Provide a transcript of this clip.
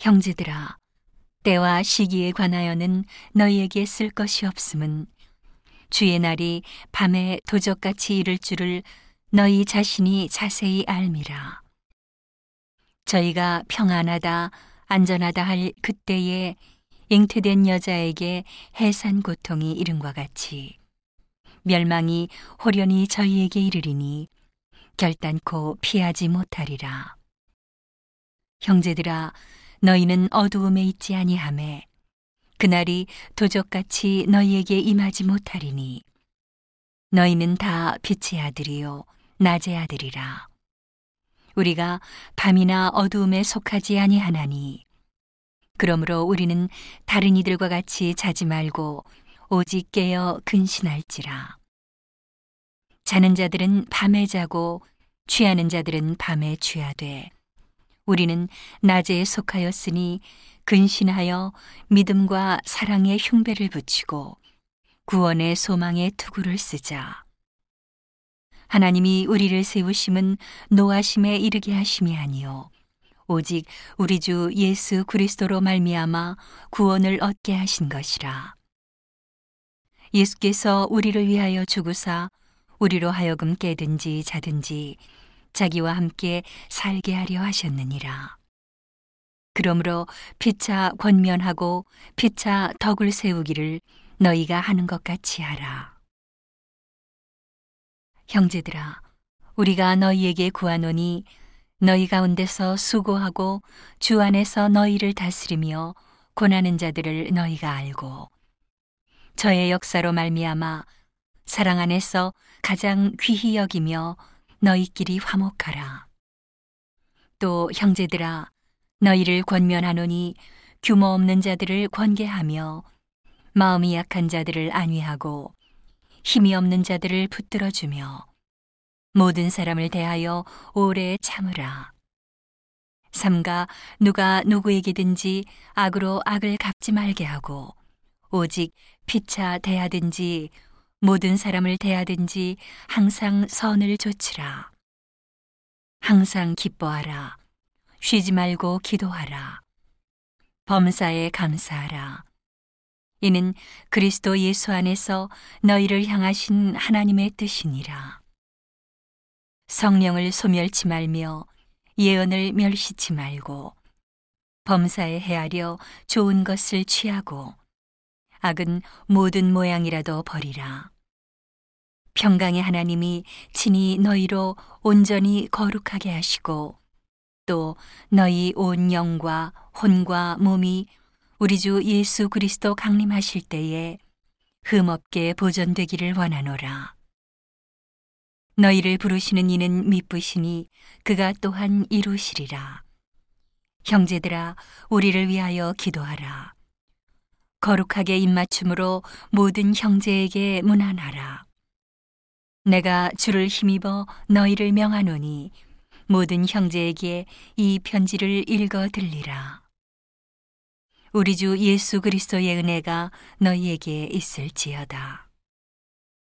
형제들아, 때와 시기에 관하여는 너희에게 쓸 것이 없음은 주의 날이 밤에 도적같이 이를 줄을 너희 자신이 자세히 알미라. 저희가 평안하다, 안전하다 할 그때에 잉태된 여자에게 해산 고통이 이른과 같이 멸망이 호련히 저희에게 이르리니 결단코 피하지 못하리라. 형제들아, 너희는 어두움에 있지 아니하매 그날이 도적같이 너희에게 임하지 못하리니 너희는 다 빛의 아들이요 낮의 아들이라. 우리가 밤이나 어두움에 속하지 아니하나니 그러므로 우리는 다른 이들과 같이 자지 말고 오직 깨어 근신할지라. 자는 자들은 밤에 자고 취하는 자들은 밤에 취하되 우리는 낮에 속하였으니 근신하여 믿음과 사랑의 흉배를 붙이고 구원의 소망의 투구를 쓰자. 하나님이 우리를 세우심은 노하심에 이르게 하심이 아니요 오직 우리 주 예수 그리스도로 말미암아 구원을 얻게 하신 것이라. 예수께서 우리를 위하여 죽으사 우리로 하여금 깨든지 자든지 자기와 함께 살게 하려 하셨느니라. 그러므로 피차 권면하고 피차 덕을 세우기를 너희가 하는 것 같이 하라. 형제들아, 우리가 너희에게 구하노니 너희 가운데서 수고하고 주 안에서 너희를 다스리며 고난하는 자들을 너희가 알고 저의 역사로 말미암아 사랑 안에서 가장 귀히 여기며 너희끼리 화목하라. 또 형제들아, 너희를 권면하노니 규모 없는 자들을 권계하며 마음이 약한 자들을 안위하고 힘이 없는 자들을 붙들어주며 모든 사람을 대하여 오래 참으라. 삼가 누가 누구에게든지 악으로 악을 갚지 말게 하고 오직 피차 대하든지 모든 사람을 대하든지 항상 선을 조치라. 항상 기뻐하라. 쉬지 말고 기도하라. 범사에 감사하라. 이는 그리스도 예수 안에서 너희를 향하신 하나님의 뜻이니라. 성령을 소멸치 말며 예언을 멸시치 말고 범사에 헤아려 좋은 것을 취하고 악은 모든 모양이라도 버리라. 평강의 하나님이 친히 너희로 온전히 거룩하게 하시고 또 너희 온 영과 혼과 몸이 우리 주 예수 그리스도 강림하실 때에 흠없게 보존되기를 원하노라. 너희를 부르시는 이는 미쁘시니 그가 또한 이루시리라. 형제들아, 우리를 위하여 기도하라. 거룩하게 입맞춤으로 모든 형제에게 문안하라. 내가 주를 힘입어 너희를 명하노니 모든 형제에게 이 편지를 읽어 들리라. 우리 주 예수 그리스도의 은혜가 너희에게 있을지어다.